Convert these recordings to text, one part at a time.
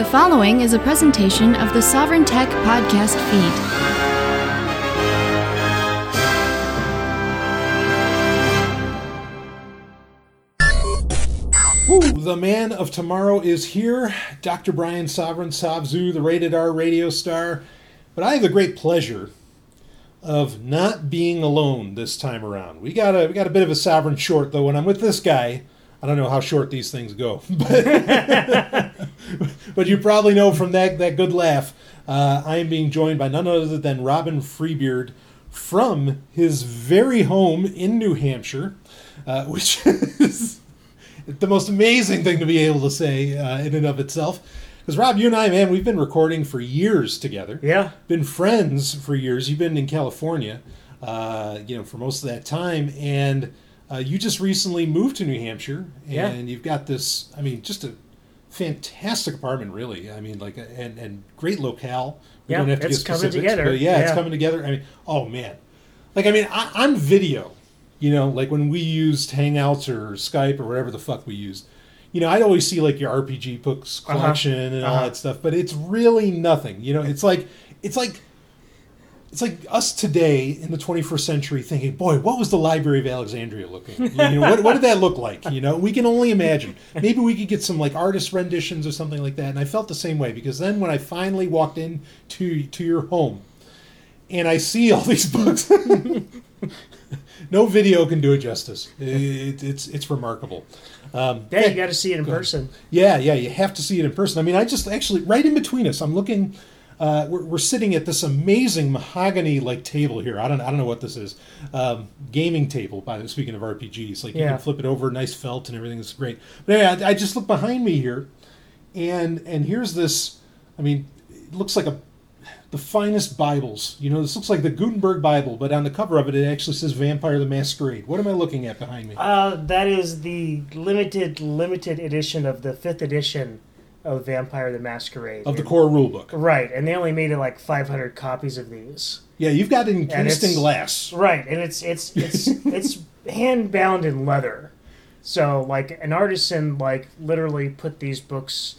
The following is a presentation of the Sovereign Tech podcast feed. Ooh, the man of tomorrow is here, Dr. Brian Sovereign Sabzu, the rated R radio star. But I have the great pleasure of not being alone this time around. We got a bit of a sovereign short, though. When I'm with this guy, I don't know how short these things go, but you probably know from that good laugh, I am being joined by none other than Robin Freebeard from his very home in New Hampshire, which is the most amazing thing to be able to say in and of itself. Because, Rob, you and I, man, we've been recording for years together. Yeah. Been friends for years. You've been in California, for most of that time, and... you just recently moved to New Hampshire, and You've got this, just a fantastic apartment, really. And great locale. We don't have to get specifics. It's coming together. Oh, man. On video, when we used Hangouts or Skype or whatever the fuck we used, I'd always see, your RPG books collection and all that stuff, but it's really nothing. It's like us today in the 21st century thinking, boy, what was the Library of Alexandria looking like? What did that look like? We can only imagine. Maybe we could get some artist renditions or something like that. And I felt the same way, because then when I finally walked in to your home and I see all these books, no video can do it justice. It's remarkable. You got to see it in person. Yeah, you have to see it in person. I just actually right in between us, I'm looking. We're sitting at this amazing mahogany table here. I don't know what this is. Gaming table. Speaking of RPGs, you can flip it over, nice felt and everything. It's great. But anyway, I just look behind me here, and here's this. It looks like the finest Bibles. This looks like the Gutenberg Bible, but on the cover of it, it actually says "Vampire the Masquerade." What am I looking at behind me? That is the limited edition of the 5th edition. Of Vampire the Masquerade. Of the core rulebook. Right, and they only made 500 copies of these. Yeah, you've got it encased in glass. Right, and it's it's hand-bound in leather. So, an artisan, literally put these books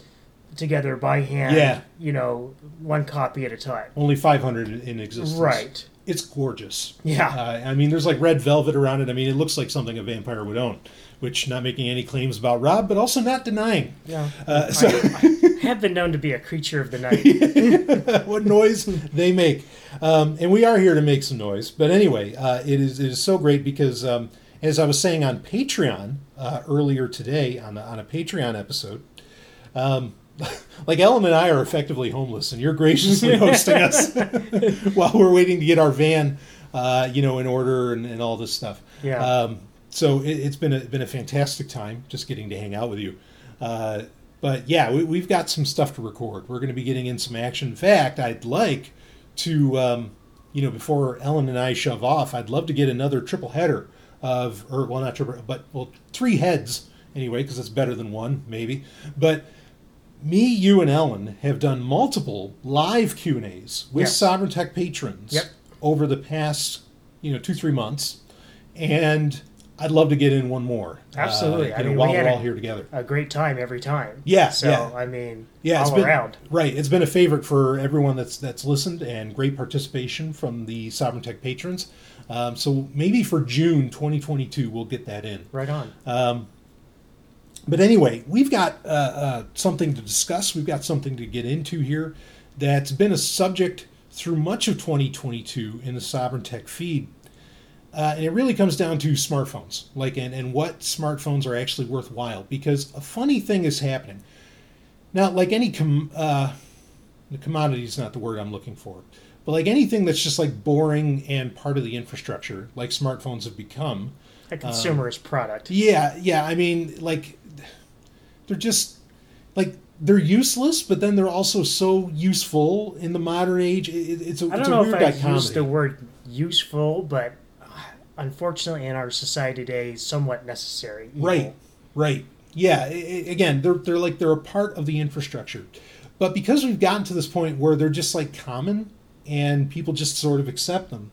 together by hand, one copy at a time. Only 500 in existence. Right. It's gorgeous. Yeah. There's red velvet around it. It looks like something a vampire would own. Which, not making any claims about Rob, but also not denying. Yeah. I have been known to be a creature of the night. What noise they make. And we are here to make some noise. But anyway, it is so great because, as I was saying on Patreon earlier today, on a Patreon episode, Ellen and I are effectively homeless, and you're graciously hosting us while we're waiting to get our van, in order and all this stuff. Yeah. So it's been a fantastic time just getting to hang out with you. But yeah, we've got some stuff to record. We're going to be getting in some action. In fact, I'd like to, before Ellen and I shove off, I'd love to get another triple header three heads anyway, because it's better than one, maybe. But me, you, and Ellen have done multiple live Q&As with Sovereign Tech patrons over the past, 2-3 months. And... I'd love to get in one more. Absolutely. While we're all here together. A great time every time. Yeah. So, around. Right. It's been a favorite for everyone that's listened, and great participation from the Sovereign Tech patrons. So maybe for June 2022, we'll get that in. Right on. But anyway, we've got something to discuss. We've got something to get into here that's been a subject through much of 2022 in the Sovereign Tech feed. And it really comes down to smartphones, and what smartphones are actually worthwhile. Because a funny thing is happening now. The commodity is not the word I'm looking for, but anything that's just boring and part of the infrastructure, smartphones have become a consumerist product. Yeah. They're just they're useless, but then they're also so useful in the modern age. I don't know if I used the word useful, but. Unfortunately, in our society today, somewhat necessary. Evil. Right. Yeah. Again, they're a part of the infrastructure, but because we've gotten to this point where they're just common and people just sort of accept them,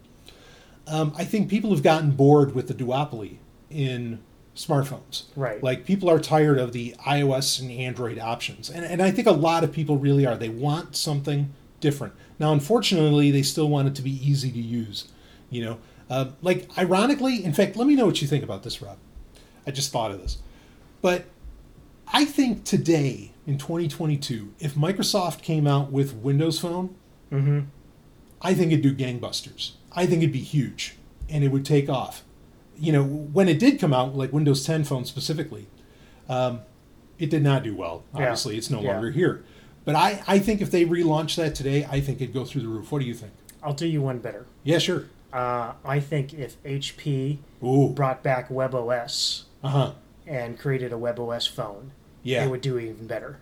I think people have gotten bored with the duopoly in smartphones. Right. Like, people are tired of the iOS and Android options. And I think a lot of people really are. They want something different. Now, unfortunately, they still want it to be easy to use, you know. Like, ironically, in fact, let me know what you think about this, Rob. I just thought of this. But I think today, in 2022, if Microsoft came out with Windows Phone, mm-hmm. I think it'd do gangbusters. I think it'd be huge, and it would take off. You know, when it did come out, like Windows 10 Phone specifically, it did not do well. Obviously, yeah. It's no longer here. But I think if they relaunched that today, I think it'd go through the roof. What do you think? I'll do you one better. Yeah, sure. I think if HP brought back WebOS and created a WebOS phone, it would do even better.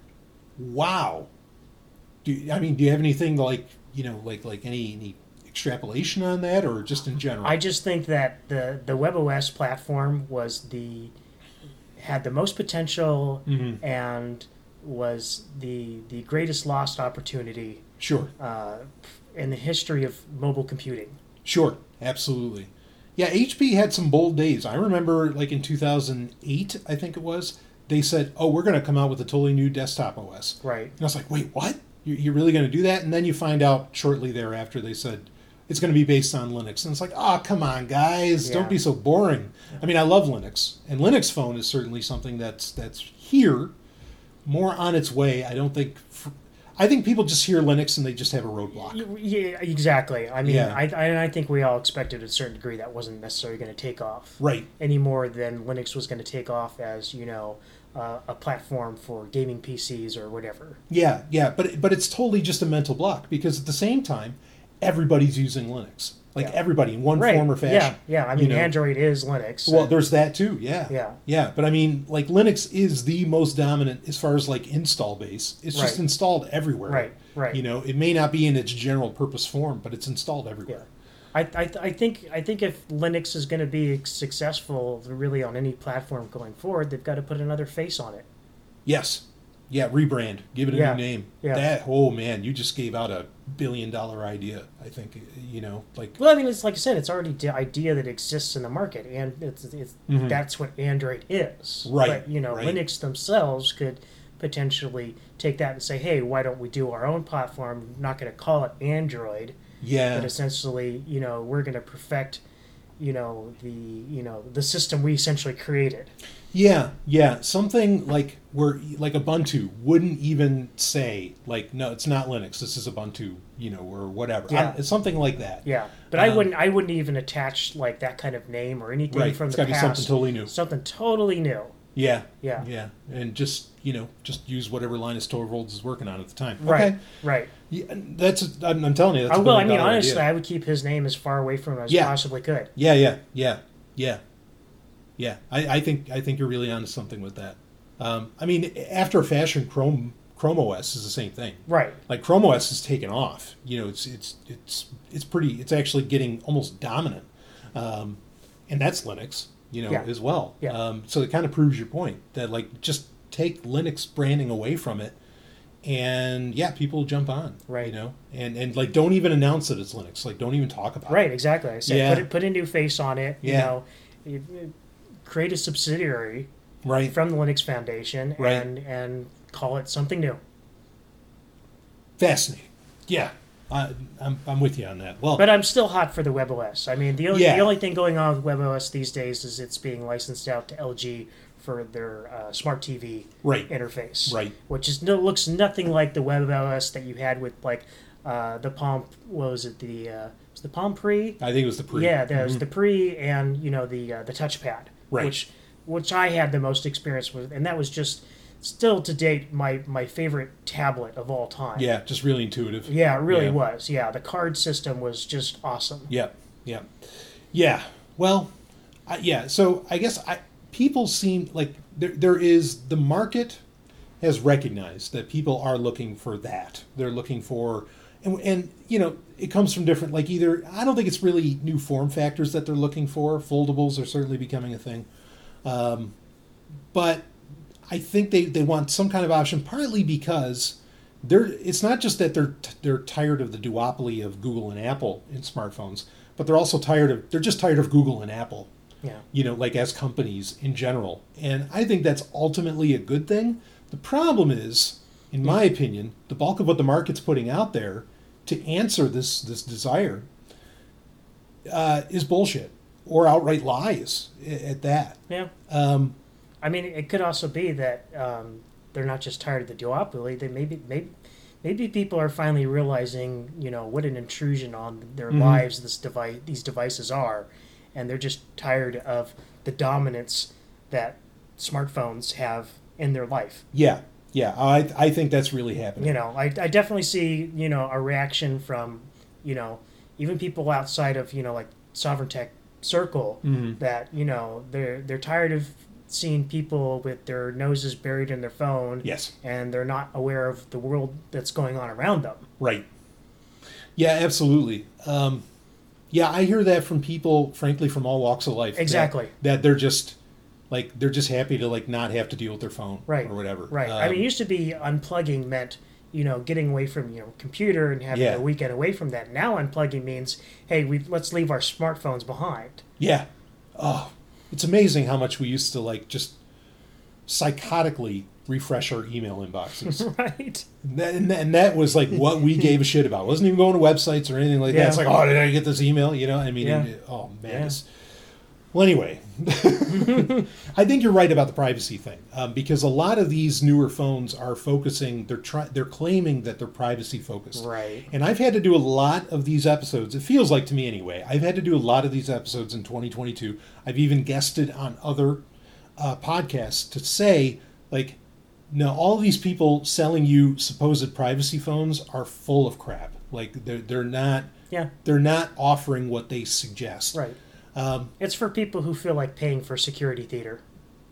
Wow. Do you have anything like any extrapolation on that, or just in general? I just think that the WebOS platform had the most potential and was the greatest lost opportunity. Sure. In the history of mobile computing. Sure, absolutely. Yeah, HP had some bold days. I remember, like in 2008, I think it was, they said, "Oh, we're going to come out with a totally new desktop OS." Right. And I was like, "Wait, what? You're really going to do that?" And then you find out shortly thereafter they said it's going to be based on Linux. And it's like, oh, come on, guys. Yeah. Don't be so boring. I mean, I love Linux. And Linux Phone is certainly something that's here, more on its way. I think people just hear Linux and they just have a roadblock. Yeah, exactly. I mean, yeah. I think we all expected to a certain degree that wasn't necessarily going to take off. Right. Any more than Linux was going to take off as, you know, a platform for gaming PCs or whatever. Yeah, yeah, but it's totally just a mental block, because at the same time, everybody's using Linux. Like, everybody in one form or fashion. Yeah, yeah. I mean, Android is Linux. Well, there's that too, yeah. Yeah. Yeah, but I mean, like, Linux is the most dominant as far as, like, install base. It's just installed everywhere. Right, right. You know, it may not be in its general purpose form, but it's installed everywhere. Yeah. I think if Linux is going to be successful really on any platform going forward, they've got to put another face on it. Yes. Yeah, rebrand. Give it a new name. Yeah. Oh, man, you just gave out a billion-dollar idea, I think, you know. Well, I mean, it's like I said, it's already the idea that exists in the market, and it's that's what Android is. Right. But, you know, Linux themselves could potentially take that and say, hey, why don't we do our own platform? I'm not going to call it Android. Yeah. But essentially, you know, we're going to perfect, you know, the system we essentially created. Yeah, yeah. Something like Ubuntu wouldn't even say, like, no, it's not Linux. This is Ubuntu, you know, or whatever. Yeah. It's something like that. Yeah. But I wouldn't even attach like that kind of name or anything from the past. It's got to be something totally new. Something totally new. Yeah. Yeah. Yeah. And just, you know, just use whatever Linus Torvalds is working on at the time. Right. Okay. Right. Yeah, I'm telling you, that's a billion-dollar idea. Well, I mean, honestly, I would keep his name as far away from him as possibly could. Yeah. Yeah. Yeah. Yeah. Yeah. I think you're really onto something with that. I mean, after a fashion, Chrome OS is the same thing. Right. Like, Chrome OS is taken off. You know, it's pretty. It's actually getting almost dominant, and that's Linux. You know, as well. Yeah. So it kind of proves your point that, like, just take Linux branding away from it, and people jump on. Right. You know, and like, don't even announce that it's Linux. Like, don't even talk about it. Right. Exactly. I said, put a new face on it. Yeah. You know, create a subsidiary. Right. From the Linux Foundation. Right. And call it something new. Fascinating. Yeah. I'm with you on that. Well, but I'm still hot for the WebOS. I mean, the only thing going on with WebOS these days is it's being licensed out to LG for their smart TV interface, which looks nothing like the WebOS that you had with, like, the Palm. What was it? Was the Palm Pre? I think it was the Pre. Yeah, there was the Pre, and, you know, the touchpad, which I had the most experience with, and that was just. Still to date, my favorite tablet of all time. Yeah, just really intuitive. Yeah, it really was. Yeah, the card system was just awesome. Yeah, yeah. Yeah, well, so I guess people seem like there is, the market has recognized that people are looking for that. They're looking for, and you know, it comes from different, like, either, I don't think it's really new form factors that they're looking for. Foldables are certainly becoming a thing. But I think they want some kind of option, partly because it's not just that they're tired of the duopoly of Google and Apple in smartphones, but they're also tired of Google and Apple yeah. you know, like as companies in general. And I think that's ultimately a good thing. The problem is, in my opinion, the bulk of what the market's putting out there to answer this desire is bullshit or outright lies at that. Yeah. I mean, it could also be that they're not just tired of the duopoly. They maybe people are finally realizing, you know, what an intrusion on their mm-hmm. lives these devices are, and they're just tired of the dominance that smartphones have in their life. Yeah. Yeah, I think that's really happening. You know, I definitely see, you know, a reaction from, you know, even people outside of, you know, like Sovereign Tech Circle mm-hmm. that, you know, they're tired of seeing people with their noses buried in their phone. Yes. And they're not aware of the world that's going on around them. Right. Yeah, absolutely. Yeah, I hear that from people, frankly, from all walks of life. Exactly. That they're just... like, they're just happy to, like, not have to deal with their phone right. or whatever. Right. I mean, it used to be unplugging meant, you know, getting away from your computer and having yeah. a weekend away from that. Now unplugging means, hey, let's leave our smartphones behind. Yeah. Oh, it's amazing how much we used to, like, just psychotically refresh our email inboxes. Right. And that was, like, what we gave a shit about. It wasn't even going to websites or anything like yeah. that. It's like, oh, did I get this email? You know, I mean, yeah. Oh, man, yeah. Well, anyway, I think you're right about the privacy thing, because a lot of these newer phones are focusing, they're claiming that they're privacy focused. Right. And I've had to do a lot of these episodes, it feels like to me anyway, I've had to do a lot of these episodes in 2022. I've even guested on other podcasts to say, like, no, all these people selling you supposed privacy phones are full of crap. Like, they're not offering what they suggest. Right. It's for people who feel like paying for security theater.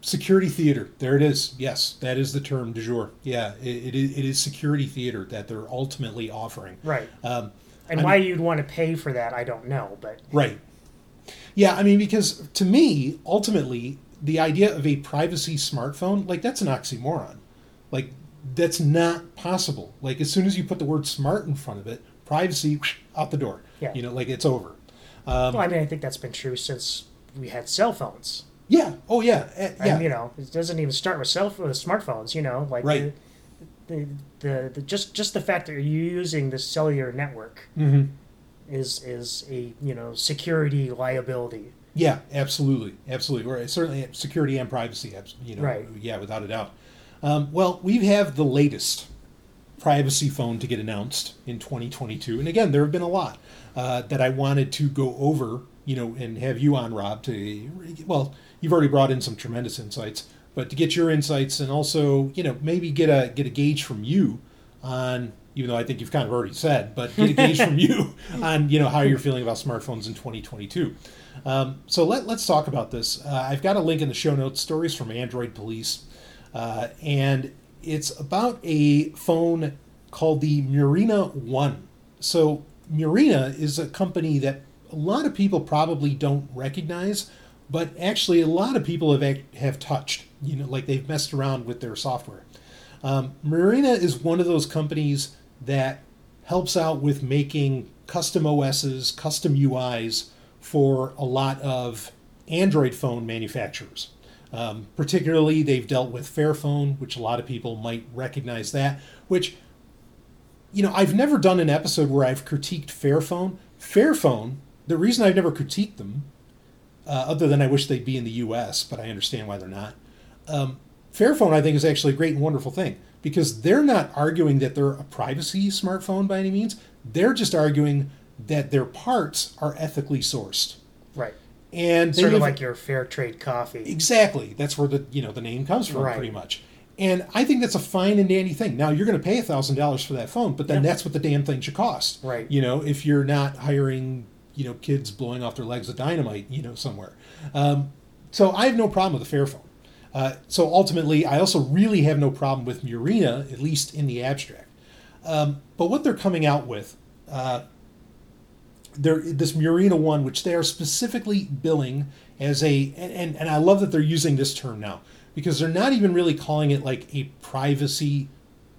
Security theater. There it is. Yes, that is the term du jour. Yeah, it is security theater that they're ultimately offering. Right. And why you'd want to pay for that, I don't know. But right. Yeah, I mean, because to me, ultimately, the idea of a privacy smartphone, like, that's an oxymoron. Like, that's not possible. Like, as soon as you put the word smart in front of it, privacy, whoosh, out the door. Yeah. You know, like, it's over. Well, I mean, I think that's been true since we had cell phones. Yeah. Oh, yeah. Yeah. And, you know, it doesn't even start with smartphones. You know, like right. the the fact that you're using the cellular network mm-hmm. is a, you know, security liability. Yeah, absolutely, absolutely. Or certainly security and privacy. You know, right. Yeah, without a doubt. Well, we have the latest privacy phone to get announced in 2022, and again, there have been a lot that I wanted to go over, you know, and have you on, Rob, to, well, you've already brought in some tremendous insights, but to get your insights and also, you know, maybe get a gauge from you on, even though I think you've kind of already said, but get a gauge from you on, you know, how you're feeling about smartphones in 2022. So let's talk about this. I've got a link in the show notes, stories from Android Police, and it's about a phone called the Murena One. So Murena is a company that a lot of people probably don't recognize, but actually a lot of people have touched. You know, like, they've messed around with their software. Murena is one of those companies that helps out with making custom OSs, custom UIs for a lot of Android phone manufacturers. Particularly, they've dealt with Fairphone, which a lot of people might recognize that, which, you know, I've never done an episode where I've critiqued Fairphone. Fairphone, the reason I've never critiqued them, other than I wish they'd be in the U.S., but I understand why they're not. Fairphone, I think, is actually a great and wonderful thing, because they're not arguing that they're a privacy smartphone by any means. They're just arguing that their parts are ethically sourced. Right. And sort of like your fair trade coffee. Exactly. That's where the, you know, the name comes from, right. Pretty much. And I think that's a fine and dandy thing. Now, you're going to pay $1,000 for that phone, but then that's what the damn thing should cost. Right. You know, if you're not hiring, you know, kids blowing off their legs with dynamite, you know, somewhere. So I have no problem with the Fairphone. So ultimately, I also really have no problem with Murena, at least in the abstract. But what they're coming out with... this Murena One, which they are specifically billing as a, and I love that they're using this term now, because they're not even really calling it like a privacy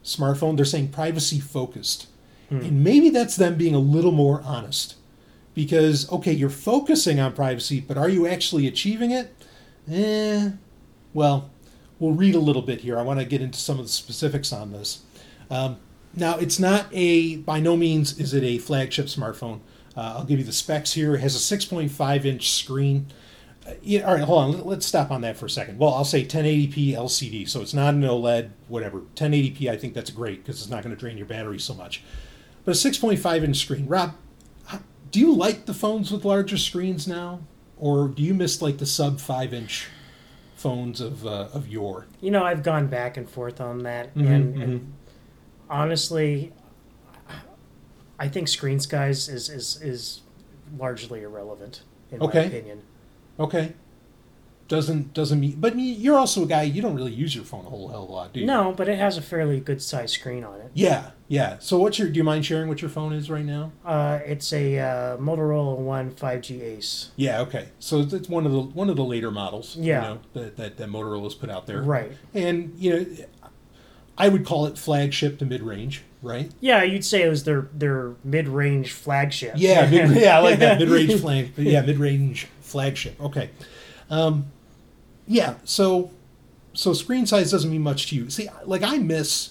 smartphone. They're saying privacy focused. And maybe that's them being a little more honest, because, okay, you're focusing on privacy, but are you actually achieving it? Well, we'll read a little bit here. I want to get into some of the specifics on this. Now, it's not a, by no means is it a flagship smartphone. I'll give you the specs here. It has a 6.5-inch screen. All right, hold on. Let's stop on that for a second. Well, I'll say 1080p LCD, so it's not an OLED, whatever. 1080p, I think that's great because it's not going to drain your battery so much. But a 6.5-inch screen. Rob, do you like the phones with larger screens now? Or do you miss, like, the sub-5-inch phones of yore? You know, I've gone back and forth on that. And honestly, I think screen size is largely irrelevant, in my opinion. Okay. Doesn't mean, but you're also a guy, you don't really use your phone a whole hell of a lot, do you? No, but it has a fairly good sized screen on it. Yeah. So do you mind sharing what your phone is right now? It's a Motorola One 5G Ace. Yeah, okay. So it's one of the later models, that Motorola's put out there. Right. And I would call it flagship to mid-range, right? Yeah, you'd say it was their mid-range flagship. Yeah, I like that mid-range flagship. Yeah, mid-range flagship. Okay, So screen size doesn't mean much to you. See, like I miss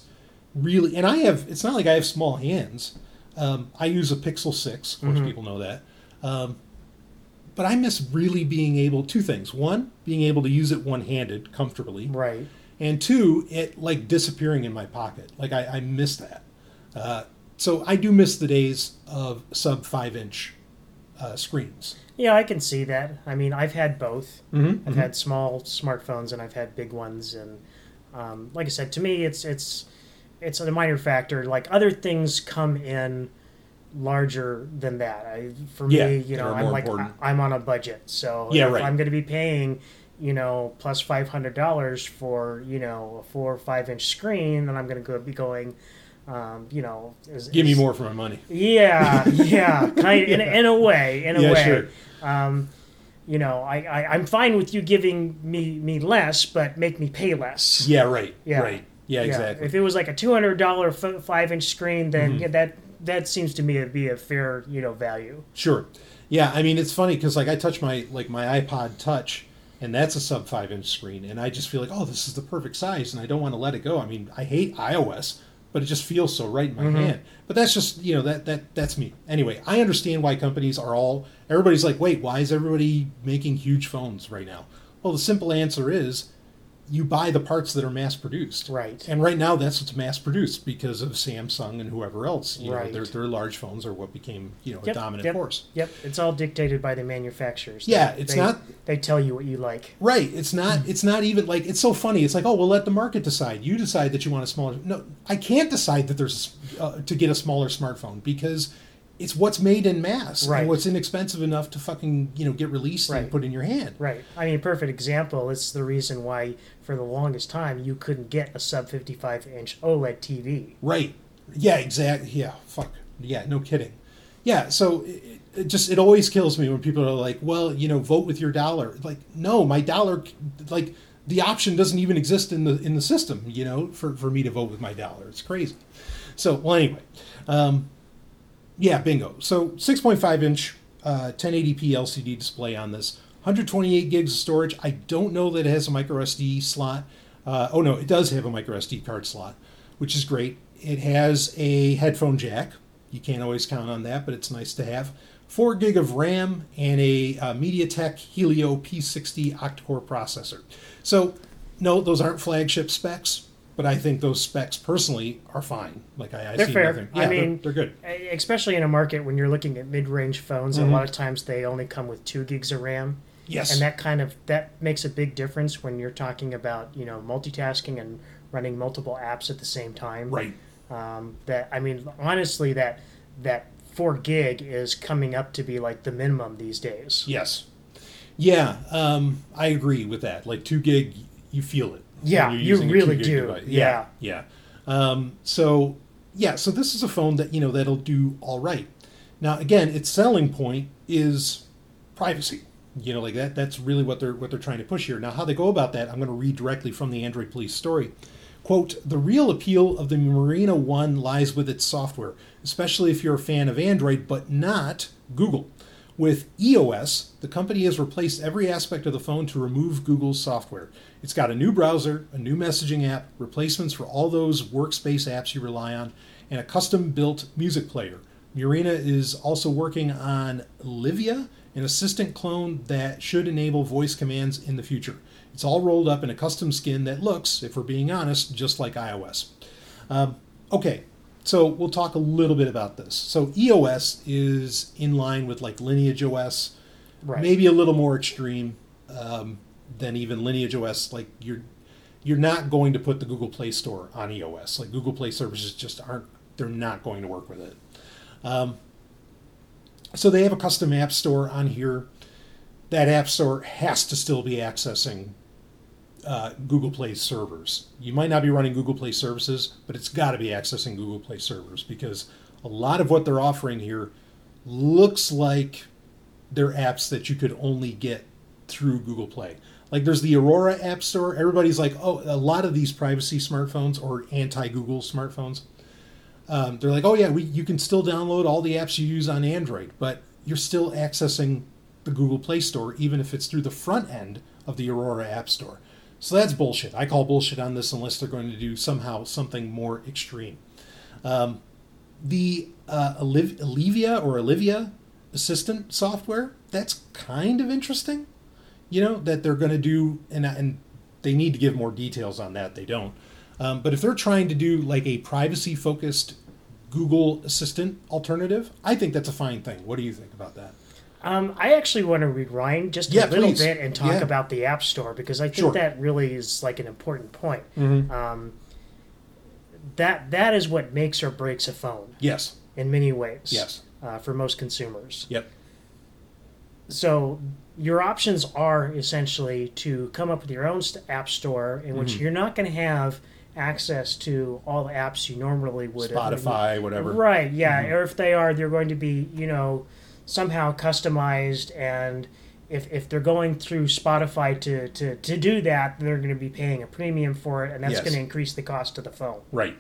really, and I have. It's not like I have small hands. I use a Pixel 6. Of course, people know that. But I miss really being able. Two things: one, being able to use it one-handed comfortably. Right. And two, it like disappearing in my pocket. Like I miss that. So I do miss the days of sub 5-inch screens. Yeah, I can see that. I mean, I've had both. I've had small smartphones and I've had big ones. And like I said, to me, it's a minor factor. Like other things come in larger than that. For me, I'm like I'm on a budget, so I'm going to be paying. Plus $500 for, a 4 or 5-inch screen, then I'm going to be going, give me more for my money. Yeah. Kind of, in a way. Sure. I'm fine with you giving me less, but make me pay less. Yeah, right. Yeah. Right. Yeah, exactly. If it was like a $200 5-inch screen, then that seems to me to be a fair, value. Sure. Yeah. I mean, it's funny because like I touch my iPod Touch. And that's a sub 5-inch screen. And I just feel like, oh, this is the perfect size. And I don't want to let it go. I mean, I hate iOS, but it just feels so right in my hand. But that's just, that's me. Anyway, I understand why companies are everybody's like, wait, why is everybody making huge phones right now? Well, the simple answer is you buy the parts that are mass produced. Right. And right now that's what's mass produced because of Samsung and whoever else. Their large phones are what became, a dominant force. Yep. It's all dictated by the manufacturers. Yeah. They tell you what you like. Right. It's not even like, it's so funny. It's like, oh, we'll let the market decide. You decide that you want a smaller. No, I can't decide that there's to get a smaller smartphone because it's what's made in mass. Right. And what's inexpensive enough to fucking, get released and put in your hand. Right. I mean, perfect example. It's the reason why for the longest time you couldn't get a sub 55-inch OLED TV. Right. Yeah, exactly. Yeah. Fuck. Yeah. No kidding. Yeah. So it always kills me when people are like, well, vote with your dollar. Like, no, my dollar, like the option doesn't even exist in the system, for me to vote with my dollar. It's crazy. So, well, anyway, yeah, bingo. So 6.5-inch 1080p LCD display on this. 128 gigs of storage. I don't know that it has a microSD slot. Oh, no, it does have a microSD card slot, which is great. It has a headphone jack. You can't always count on that, but it's nice to have. 4 gig of RAM and a MediaTek Helio P60 octa-core processor. So, no, those aren't flagship specs. But I think those specs, personally, are fine. Like I they're see fair. Nothing. Yeah, I mean, they're good. Especially in a market when you're looking at mid-range phones, a lot of times they only come with 2 gigs of RAM. Yes. And that makes a big difference when you're talking about, multitasking and running multiple apps at the same time. Right. Honestly, that 4 gig is coming up to be like the minimum these days. Yes. Yeah, I agree with that. Like 2 gig, you feel it. Yeah, you really do. Yeah. So this is a phone that, that'll do all right. Now, again, its selling point is privacy. Like that. That's really what they're trying to push here. Now, how they go about that, I'm going to read directly from the Android Police story. Quote, "The real appeal of the Murena One lies with its software, especially if you're a fan of Android, but not Google. With EOS, the company has replaced every aspect of the phone to remove Google's software. It's got a new browser, a new messaging app, replacements for all those workspace apps you rely on, and a custom-built music player. Murena is also working on Livia, an assistant clone that should enable voice commands in the future. It's all rolled up in a custom skin that looks, if we're being honest, just like iOS. Okay. So we'll talk a little bit about this. So EOS is in line with like Lineage OS, right? Maybe a little more extreme than even Lineage OS. Like you're not going to put the Google Play Store on EOS. Like Google Play services just aren't, they're not going to work with it. So they have a custom app store on here. That app store has to still be accessing Google Play servers. You might not be running Google Play services, but it's got to be accessing Google Play servers because a lot of what they're offering here looks like they're apps that you could only get through Google Play. Like there's the Aurora App Store. Everybody's like, oh, a lot of these privacy smartphones or anti-Google smartphones, they're like, oh yeah, you can still download all the apps you use on Android, but you're still accessing the Google Play Store, even if it's through the front end of the Aurora App Store. So that's bullshit. I call bullshit on this unless they're going to do somehow something more extreme. The Olivia assistant software, that's kind of interesting, you know, that they're going to do, and they need to give more details on that. They don't. But if they're trying to do like a privacy-focused Google Assistant alternative, I think that's a fine thing. What do you think about that? I actually want to rewind just a little bit and talk about the App Store because I think that really is like an important point. Mm-hmm. That is what makes or breaks a phone. Yes. In many ways. Yes. For most consumers. Yep. So your options are essentially to come up with your own App Store in which you're not going to have access to all the apps you normally would. Spotify, whatever. Right, yeah. Mm-hmm. Or if they are, they're going to be, you know, somehow customized, and if they're going through Spotify to do that, they're going to be paying a premium for it, and that's going to increase the cost of the phone. Right.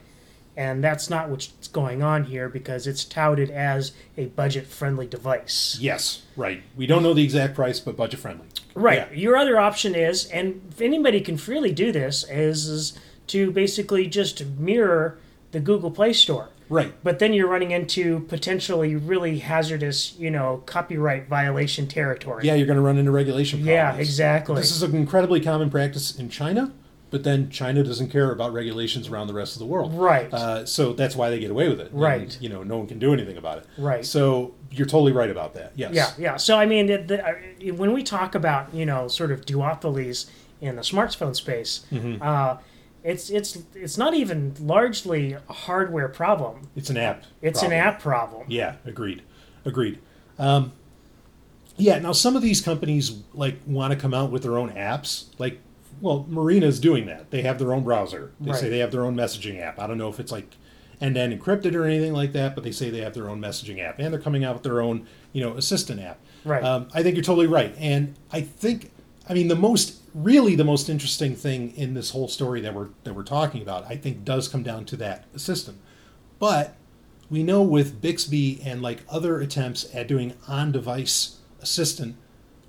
And that's not what's going on here because it's touted as a budget-friendly device. Yes, right. We don't know the exact price, but budget-friendly. Right. Yeah. Your other option is, and if anybody can freely do this, is to basically just mirror the Google Play Store. Right. But then you're running into potentially really hazardous, you know, copyright violation territory. Yeah, you're going to run into regulation problems. Yeah, exactly. This is an incredibly common practice in China, but then China doesn't care about regulations around the rest of the world. Right. So that's why they get away with it. Right. And, you know, no one can do anything about it. Right. So you're totally right about that. Yes. Yeah, yeah. So, I mean, when we talk about, you know, sort of duopolies in the smartphone space, It's not even largely a hardware problem. It's an app. An app problem. Yeah, agreed. Now some of these companies like want to come out with their own apps. Like, well, Murena's doing that. They have their own browser. They say they have their own messaging app. I don't know if it's like end-to-end encrypted or anything like that, but they say they have their own messaging app, and they're coming out with their own, you know, assistant app. Right. I think you're totally right, and the most interesting thing in this whole story that we're talking about, I think, does come down to that assistant. But we know with Bixby and like other attempts at doing on-device assistant,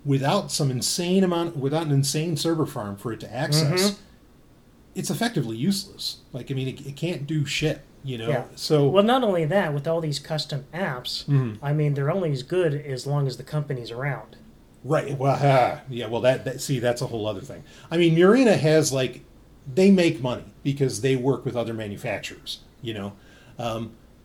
without an insane server farm for it to access, it's effectively useless. Like, I mean, it can't do shit, you know? Yeah. So, well, not only that, with all these custom apps, I mean, they're only as good as long as the company's around. Right. Well, that's a whole other thing. I mean, Murena has like, they make money because they work with other manufacturers, you know.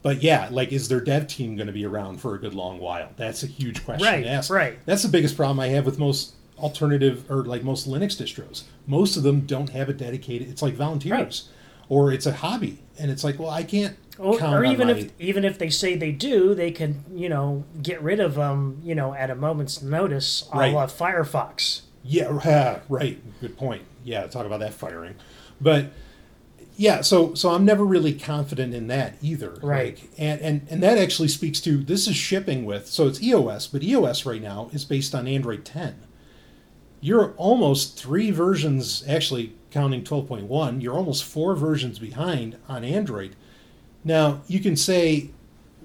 But yeah, like, is their dev team going to be around for a good long while? That's a huge question to ask. Right. That's the biggest problem I have with most alternative or like most Linux distros. Most of them don't have a dedicated. It's like volunteers, or it's a hobby, and it's like, well, I can't. Or even if they say they do, they can, you know, get rid of them, you know, at a moment's notice. A la Firefox. Yeah, right. Good point. Yeah, talk about that firing. But yeah, so I'm never really confident in that either. Right. Like, and that actually speaks to, this is shipping with, so it's EOS, but EOS right now is based on Android 10. You're almost 3 versions, actually counting 12.1, you're almost 4 versions behind on Android. Now, you can say,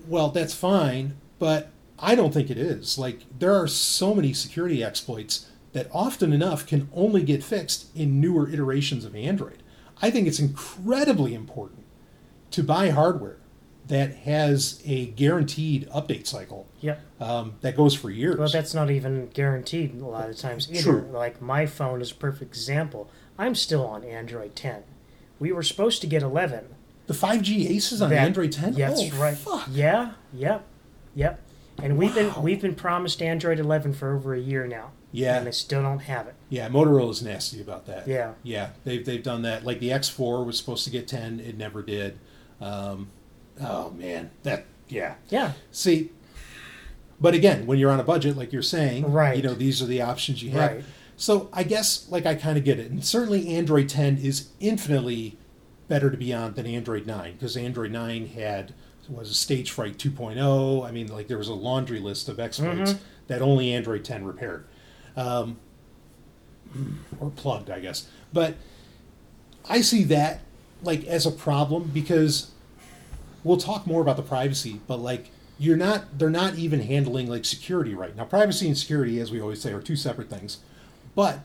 well, that's fine, but I don't think it is. Like, there are so many security exploits that often enough can only get fixed in newer iterations of Android. I think it's incredibly important to buy hardware that has a guaranteed update cycle. Yep. That goes for years. Well, that's not even guaranteed a lot of times either. True. Like, my phone is a perfect example. I'm still on Android 10. We were supposed to get 11. The 5G Ace is on Android 10? Yeah, that's right. Fuck. Yeah, yep. And we've been promised Android 11 for over a year now. Yeah. And they still don't have it. Yeah, Motorola's nasty about that. Yeah. Yeah, they've done that. Like, the X4 was supposed to get 10. It never did. Oh, man. Yeah. See, but again, when you're on a budget, like you're saying, right, you know, these are the options you have. Right. So I guess, like, I kind of get it. And certainly Android 10 is infinitely better to be on than Android 9, because Android 9 was Stage Fright 2.0. I mean, like, there was a laundry list of exploits that only Android 10 repaired. Or plugged, I guess. But I see that, like, as a problem, because we'll talk more about the privacy, but, like, they're not even handling, like, security right now. Privacy and security, as we always say, are two separate things. But,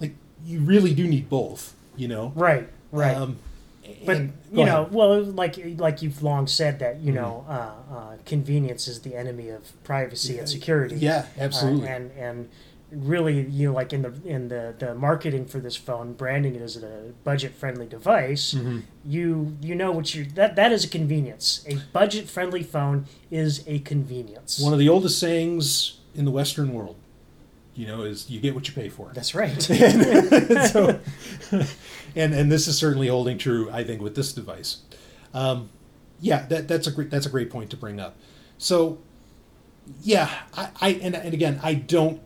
like, you really do need both, you know? Right. But you've long said that, you know, convenience is the enemy of privacy and security. Yeah, absolutely. And really, you know, like in the marketing for this phone, branding it as a budget-friendly device, you know what that is a convenience. A budget-friendly phone is a convenience. One of the oldest sayings in the Western world, you know, is you get what you pay for. That's right. and this is certainly holding true, I think, with this device. That's a great point to bring up. So, yeah, I again, I don't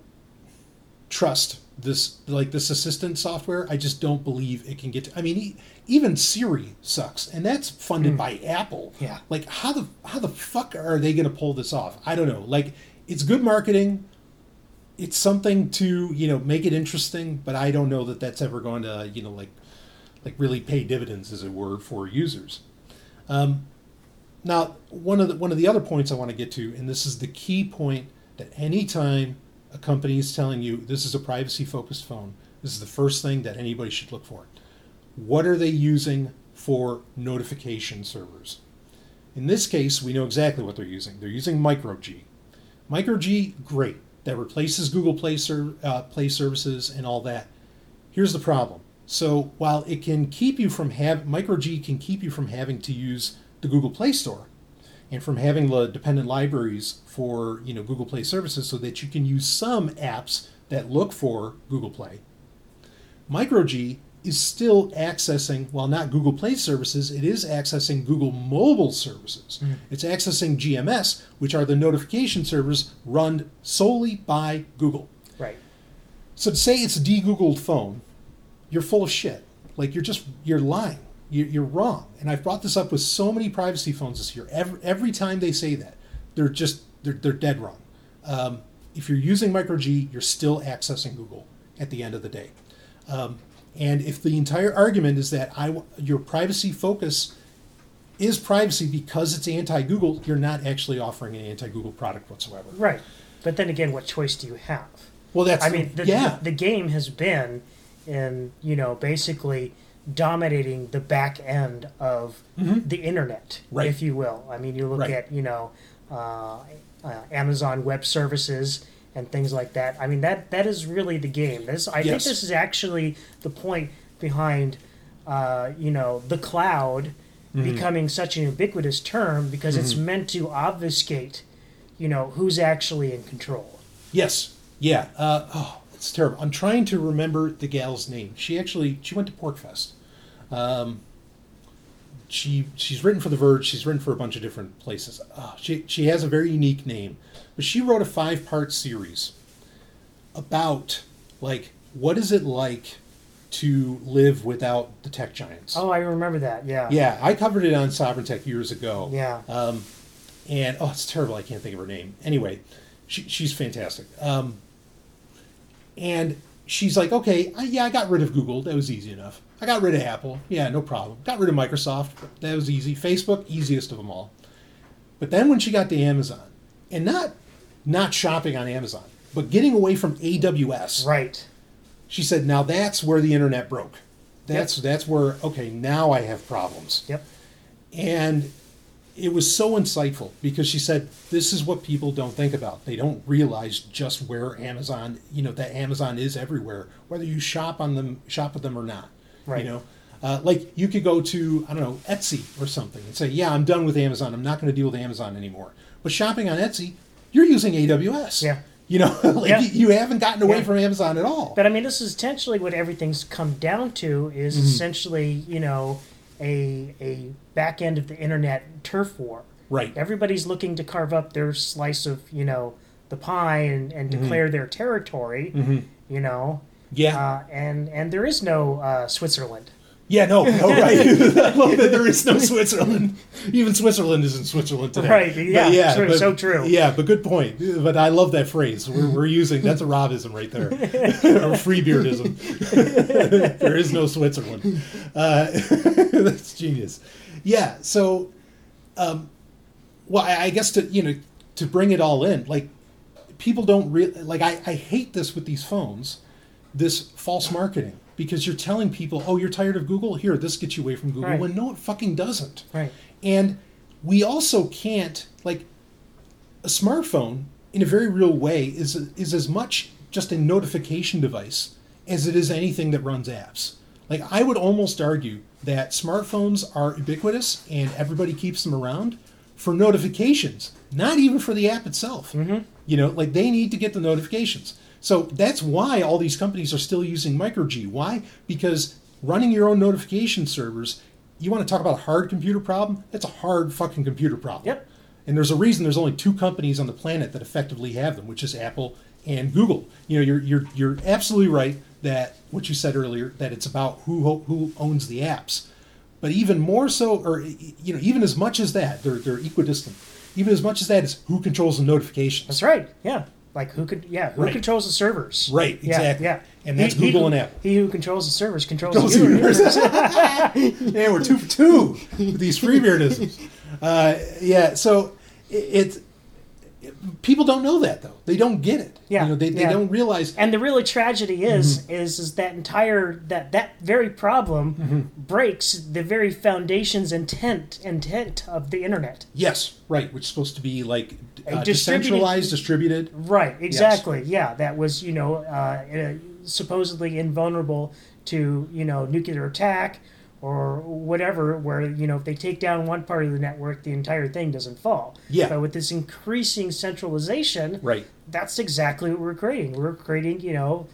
trust this, like, this assistant software. I just don't believe it can get to, I mean, even Siri sucks, and that's funded by Apple. Yeah. Like, how the fuck are they going to pull this off? I don't know. Like, it's good marketing. It's something to, you know, make it interesting, but I don't know that that's ever going to, you know, like really pay dividends, as it were, for users. Now, one of the other points I want to get to, and this is the key point, that anytime a company is telling you this is a privacy-focused phone, this is the first thing that anybody should look for. What are they using for notification servers? In this case, we know exactly what they're using. They're using MicroG. MicroG, great. That replaces Google Play services and all that. Here's the problem. So while it can keep you from MicroG can keep you from having to use the Google Play Store, and from having the dependent libraries for, you know, Google Play services, so that you can use some apps that look for Google Play, MicroG is still accessing, while not Google Play services, it is accessing Google Mobile Services. Mm-hmm. It's accessing GMS, which are the notification servers run solely by Google. Right. So to say it's a de-Googled phone, you're full of shit. Like, you're lying. You're wrong. And I've brought this up with so many privacy phones this year. Every time they say that, they're dead wrong. If you're using MicroG, you're still accessing Google at the end of the day. And if the entire argument is that your privacy focus is privacy because it's anti-Google, you're not actually offering an anti-Google product whatsoever. Right. But then again, what choice do you have? Well, the game has been in, you know, basically dominating the back end of the internet, right, if you will. I mean, you look at, you know, Amazon Web Services and things like that. I mean, that is really the game. I think this is actually the point behind, you know, the cloud becoming such an ubiquitous term, because it's meant to obfuscate, you know, who's actually in control. Yes. Yeah. It's terrible. I'm trying to remember the gal's name. She went to Porkfest. She's written for The Verge. She's written for a bunch of different places. She has a very unique name. But she wrote a 5-part series about, like, what is it like to live without the tech giants. Oh, I remember that, yeah. Yeah, I covered it on Sovereign Tech years ago. Yeah. And, it's terrible, I can't think of her name. Anyway, she's fantastic. And she's like, okay, I got rid of Google. That was easy enough. I got rid of Apple. Yeah, no problem. Got rid of Microsoft. That was easy. Facebook, easiest of them all. But then when she got to Amazon, and not not shopping on Amazon, but getting away from AWS. Right. She said, now that's where the internet broke. That's where, okay, now I have problems. Yep. And it was so insightful because she said, this is what people don't think about. They don't realize just where Amazon, you know, that Amazon is everywhere, whether you shop with them or not. Right. You know, like you could go to, I don't know, Etsy or something and say, yeah, I'm done with Amazon. I'm not going to deal with Amazon anymore. But shopping on Etsy, you're using AWS. Yeah. You know, like you haven't gotten away from Amazon at all. But I mean, this is essentially what everything's come down to is essentially, you know, a back end of the internet turf war. Right. Everybody's looking to carve up their slice of, you know, the pie and declare their territory, you know. Yeah. And there is no Switzerland. Yeah, no, right. I love that there is no Switzerland. Even Switzerland isn't Switzerland today. Right, yeah, so true. Yeah, but good point. But I love that phrase. We're using, that's a Robism right there. Or Freebeardism. There is no Switzerland. That's genius. Yeah, so, well, I guess to, you know, to bring it all in, like, people don't really, like, I hate this with these phones, this false marketing. Because you're telling people, oh, you're tired of Google? Here, this gets you away from Google. Right. When no, it fucking doesn't. Right. And we also can't, like, a smartphone, in a very real way, is as much just a notification device as it is anything that runs apps. Like, I would almost argue that smartphones are ubiquitous and everybody keeps them around for notifications, not even for the app itself. Mm-hmm. You know, like, they need to get the notifications. So that's why all these companies are still using MicroG. Why? Because running your own notification servers, you want to talk about a hard computer problem? That's a hard fucking computer problem. Yep. And there's a reason there's only two companies on the planet that effectively have them, which is Apple and Google. You know, you're absolutely right that what you said earlier, that it's about who owns the apps. But even more so, or you know, even as much as that, they're equidistant. Even as much as that is who controls the notifications. That's right. Yeah. Like who controls the servers? Right, exactly. Yeah, and that's Google and Apple. He who controls the servers controls the universe. Yeah, we're 2 for 2 with these Freebeardisms. So people don't know that though. They don't get it. Yeah, you know, they don't realize. And the real tragedy is that entire that very problem breaks the very foundation's intent of the internet. Yes, right. Which is supposed to be like. Decentralized, distributed. Right, exactly. Yes. Yeah, that was, you know, supposedly invulnerable to, you know, nuclear attack or whatever, where, you know, if they take down one part of the network, the entire thing doesn't fall. Yeah. But with this increasing centralization, right. That's exactly what we're creating. We're creating, you know,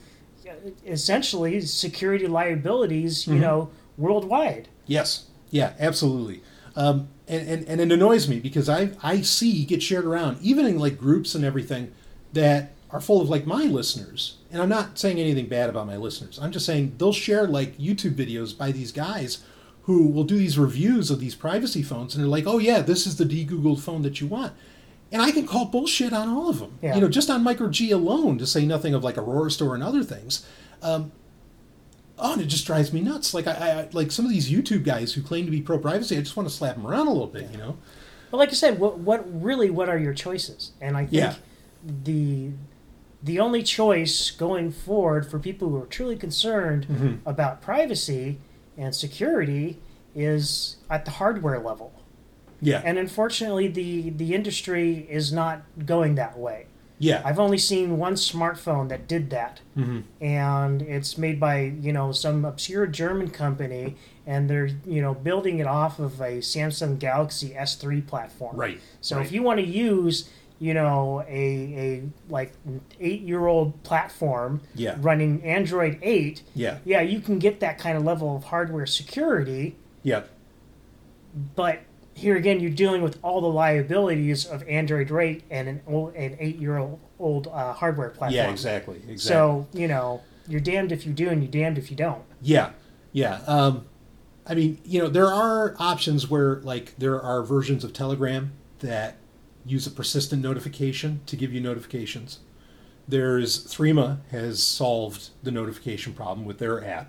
essentially security liabilities, you know, worldwide. Yes. Yeah, absolutely. And it annoys me because I see get shared around, even in like groups and everything that are full of like my listeners. And I'm not saying anything bad about my listeners. I'm just saying they'll share like YouTube videos by these guys who will do these reviews of these privacy phones. And they're like, oh yeah, this is the de-Googled phone that you want. And I can call bullshit on all of them. Yeah. You know, just on MicroG alone, to say nothing of like Aurora Store and other things. And it just drives me nuts. Like I like some of these YouTube guys who claim to be pro privacy. I just want to slap them around a little bit, you know. But like I said, what are your choices? And I think the only choice going forward for people who are truly concerned about privacy and security is at the hardware level. Yeah. And unfortunately, the industry is not going that way. Yeah, I've only seen one smartphone that did that, and it's made by, you know, some obscure German company, and they're, you know, building it off of a Samsung Galaxy S3 platform. Right. So if you want to use, you know, a like 8-year-old platform running Android 8, you can get that kind of level of hardware security. Yeah. But here again, you're dealing with all the liabilities of Android 8 and an 8-year-old hardware platform. Yeah, exactly. So, you know, you're damned if you do and you're damned if you don't. Yeah, yeah. I mean, you know, there are options where, like, there are versions of Telegram that use a persistent notification to give you notifications. There's Threema has solved the notification problem with their app.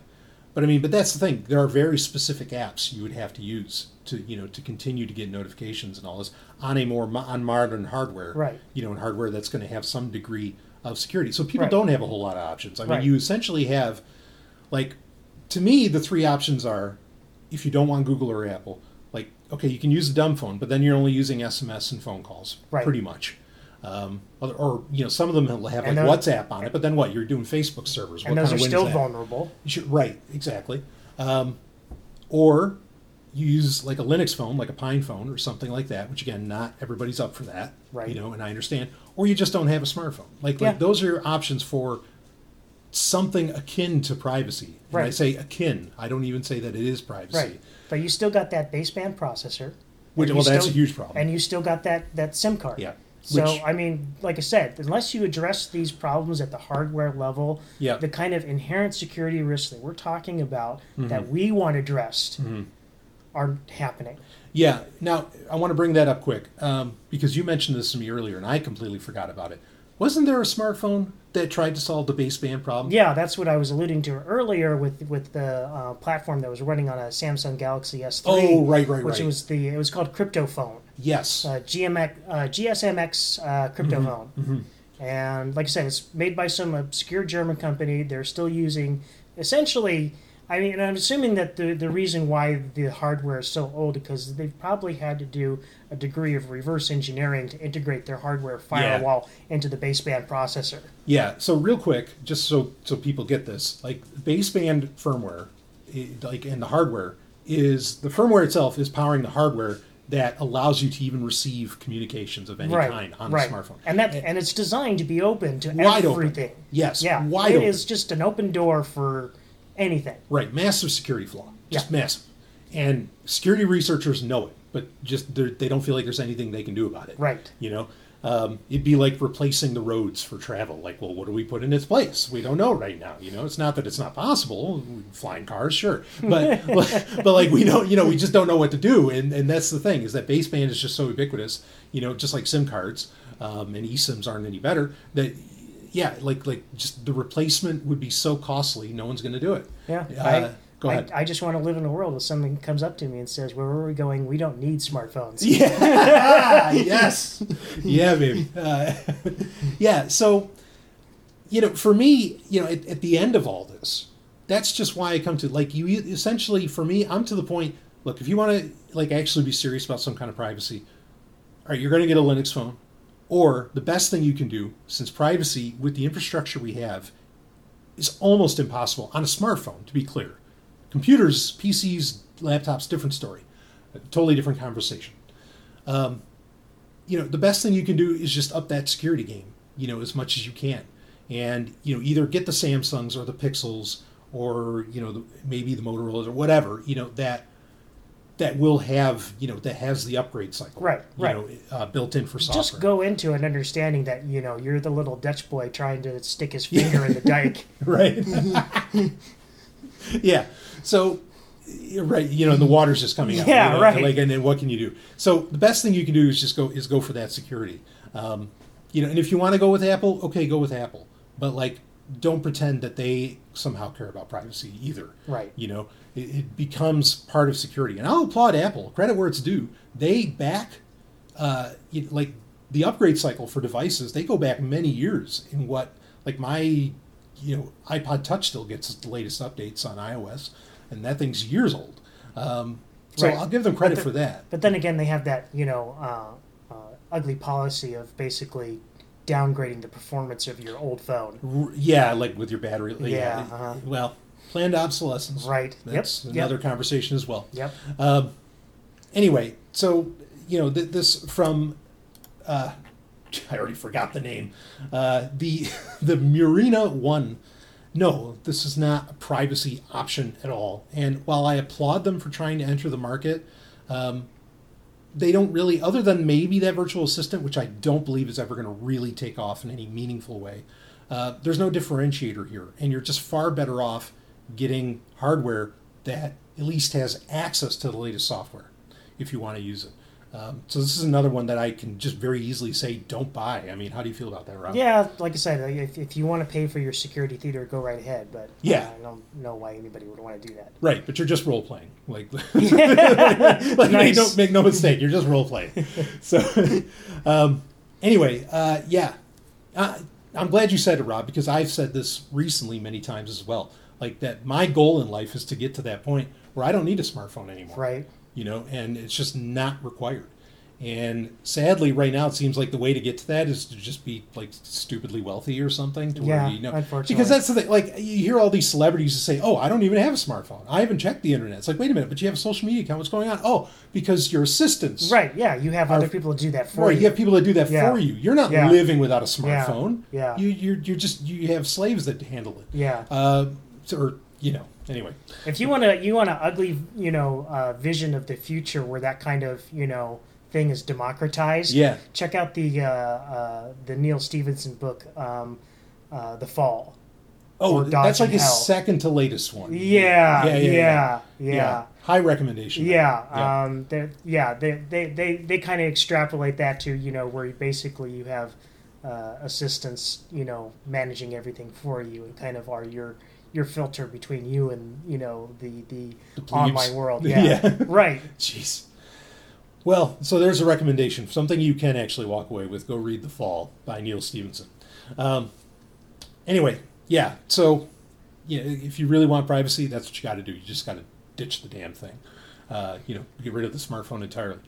But I mean, but that's the thing. There are very specific apps you would have to use to, you know, to continue to get notifications and all this on a more on modern hardware, right? You know, and hardware that's going to have some degree of security. So people don't have a whole lot of options. I mean, you essentially have, like, to me, the three options are, if you don't want Google or Apple, like, okay, you can use a dumb phone, but then you're only using SMS and phone calls, pretty much. Or, you know, some of them have like WhatsApp on it, but then what? You're doing Facebook servers. And those are still vulnerable. Right, exactly. Or you use like a Linux phone, like a Pine phone or something like that, which again, not everybody's up for that, you know, and I understand. Or you just don't have a smartphone. Like those are options for something akin to privacy. And I say akin. I don't even say that it is privacy. Right. But you still got that baseband processor. Which, well, that's a huge problem. And you still got that SIM card. Yeah. So, I mean, like I said, unless you address these problems at the hardware level, the kind of inherent security risks that we're talking about that we want addressed aren't happening. Yeah. Now, I want to bring that up quick because you mentioned this to me earlier and I completely forgot about it. Wasn't there a smartphone that tried to solve the baseband problem? Yeah, that's what I was alluding to earlier with the platform that was running on a Samsung Galaxy S3. Oh, right. Which was it was called CryptoPhone. Yes. GSMX CryptoPhone. Mm-hmm. And like I said, it's made by some obscure German company. They're still using, essentially, I mean, and I'm assuming that the reason why the hardware is so old is because they've probably had to do a degree of reverse engineering to integrate their hardware firewall into the baseband processor. Yeah. So real quick, just so people get this, like baseband firmware, and the hardware is, the firmware itself is powering the hardware that allows you to even receive communications of any kind on a smartphone. And it's designed to be open to everything. Open. Yes. Yeah. It is just an open door for anything. Right. Massive security flaw. Just massive. And security researchers know it, but just they don't feel like there's anything they can do about it. Right. You know, it'd be like replacing the roads for travel. Like, well, what do we put in its place? We don't know right now. You know, it's not that it's not possible. Flying cars, sure. But, but like, we don't, you know, we just don't know what to do. And that's the thing, is that baseband is just so ubiquitous, you know, just like SIM cards and eSIMs aren't any better, that, yeah, like just the replacement would be so costly, no one's going to do it. Yeah. Go ahead. I just want to live in a world where someone comes up to me and says, where are we going? We don't need smartphones. Yeah. Yes. Yeah, baby. Yeah. So, you know, for me, you know, at the end of all this, that's just why I come to, like, you essentially, for me, I'm to the point, look, if you want to, like, actually be serious about some kind of privacy, all right, you're going to get a Linux phone. Or the best thing you can do, since privacy with the infrastructure we have is almost impossible on a smartphone, to be clear. Computers, PCs, laptops, different story. A totally different conversation. You know, the best thing you can do is just up that security game, you know, as much as you can. And, you know, either get the Samsungs or the Pixels or, you know, maybe the Motorola's or whatever, you know, that will have, you know, that has the upgrade cycle, right. know, built in for software. Just go into an understanding that, you know, you're the little Dutch boy trying to stick his finger in the dike. Right. Yeah. So, right, you know, and the water's just coming out. Yeah, you know, right. Like, and then what can you do? So the best thing you can do is just go for that security. You know, and if you want to go with Apple, okay, go with Apple. But, like, don't pretend that they somehow care about privacy either. Right. You know, it becomes part of security. And I'll applaud Apple. Credit where it's due. They back, like, the upgrade cycle for devices, they go back many years in what, like, my, you know, iPod Touch still gets the latest updates on iOS, and that thing's years old. So I'll give them credit for that. But then again, they have that, you know, ugly policy of basically downgrading the performance of your old phone. Yeah, like with your battery. Yeah. Uh-huh. Well, planned obsolescence. Right. That's another conversation as well. Yep. Anyway, so, you know, this from, I already forgot the name, the Murena One. No, this is not a privacy option at all. And while I applaud them for trying to enter the market, they don't really, other than maybe that virtual assistant, which I don't believe is ever going to really take off in any meaningful way, there's no differentiator here. And you're just far better off getting hardware that at least has access to the latest software if you want to use it. So this is another one that I can just very easily say, don't buy. I mean, how do you feel about that, Rob? Yeah, like I said, if you want to pay for your security theater, go right ahead. But yeah, I don't know why anybody would want to do that. Right, but you're just role-playing. Like, like nice. Don't make no mistake, you're just role-playing. So anyway, yeah, I'm glad you said it, Rob, because I've said this recently many times as well. Like that my goal in life is to get to that point where I don't need a smartphone anymore. Right. You know, and it's just not required. And sadly, right now, it seems like the way to get to that is to just be, like, stupidly wealthy or something. To where, you know, unfortunately. Because that's the thing. Like, you hear all these celebrities who say, oh, I don't even have a smartphone. I haven't checked the internet. It's like, wait a minute, but you have a social media account. What's going on? Oh, because your assistants. Right, yeah. You have other people to do that for you. Right, you have people to do that for you. You're not living without a smartphone. Yeah. You have slaves that handle it. Yeah. Or, you know. Anyway, if you want an ugly, you know, vision of the future where that kind of, you know, thing is democratized. Yeah. Check out the Neal Stephenson book, The Fall. Oh, that's like his second to latest one. Yeah. High recommendation. Yeah. They kind of extrapolate that to, you know, where basically you have assistants, you know, managing everything for you and kind of are your filter between you and, you know, the online world. Yeah. Right. Jeez. Well, so there's a recommendation. Something you can actually walk away with. Go read The Fall by Neal Stephenson. Anyway, yeah. So, you know, if you really want privacy, that's what you got to do. You just got to ditch the damn thing. You know, get rid of the smartphone entirely.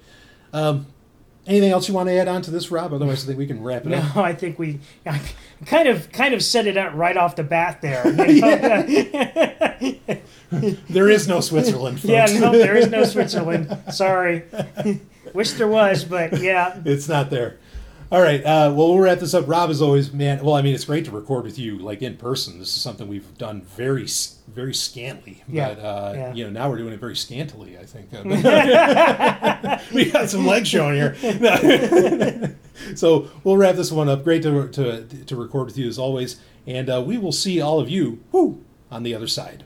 Anything else you want to add on to this, Rob? Otherwise, I think we can wrap it up. No, I think I kind of set it up right off the bat there. You know? There is no Switzerland, folks. Yeah, no, there is no Switzerland. Sorry. Wish there was, but yeah. It's not there. All right. Well, we'll wrap this up. Rob, as always, man. Well, I mean, it's great to record with you, like, in person. This is something we've done very, very scantily. Yeah. But, you know, now we're doing it very scantily, I think. We got some legs showing here. So we'll wrap this one up. Great to record with you, as always. And we will see all of you on the other side.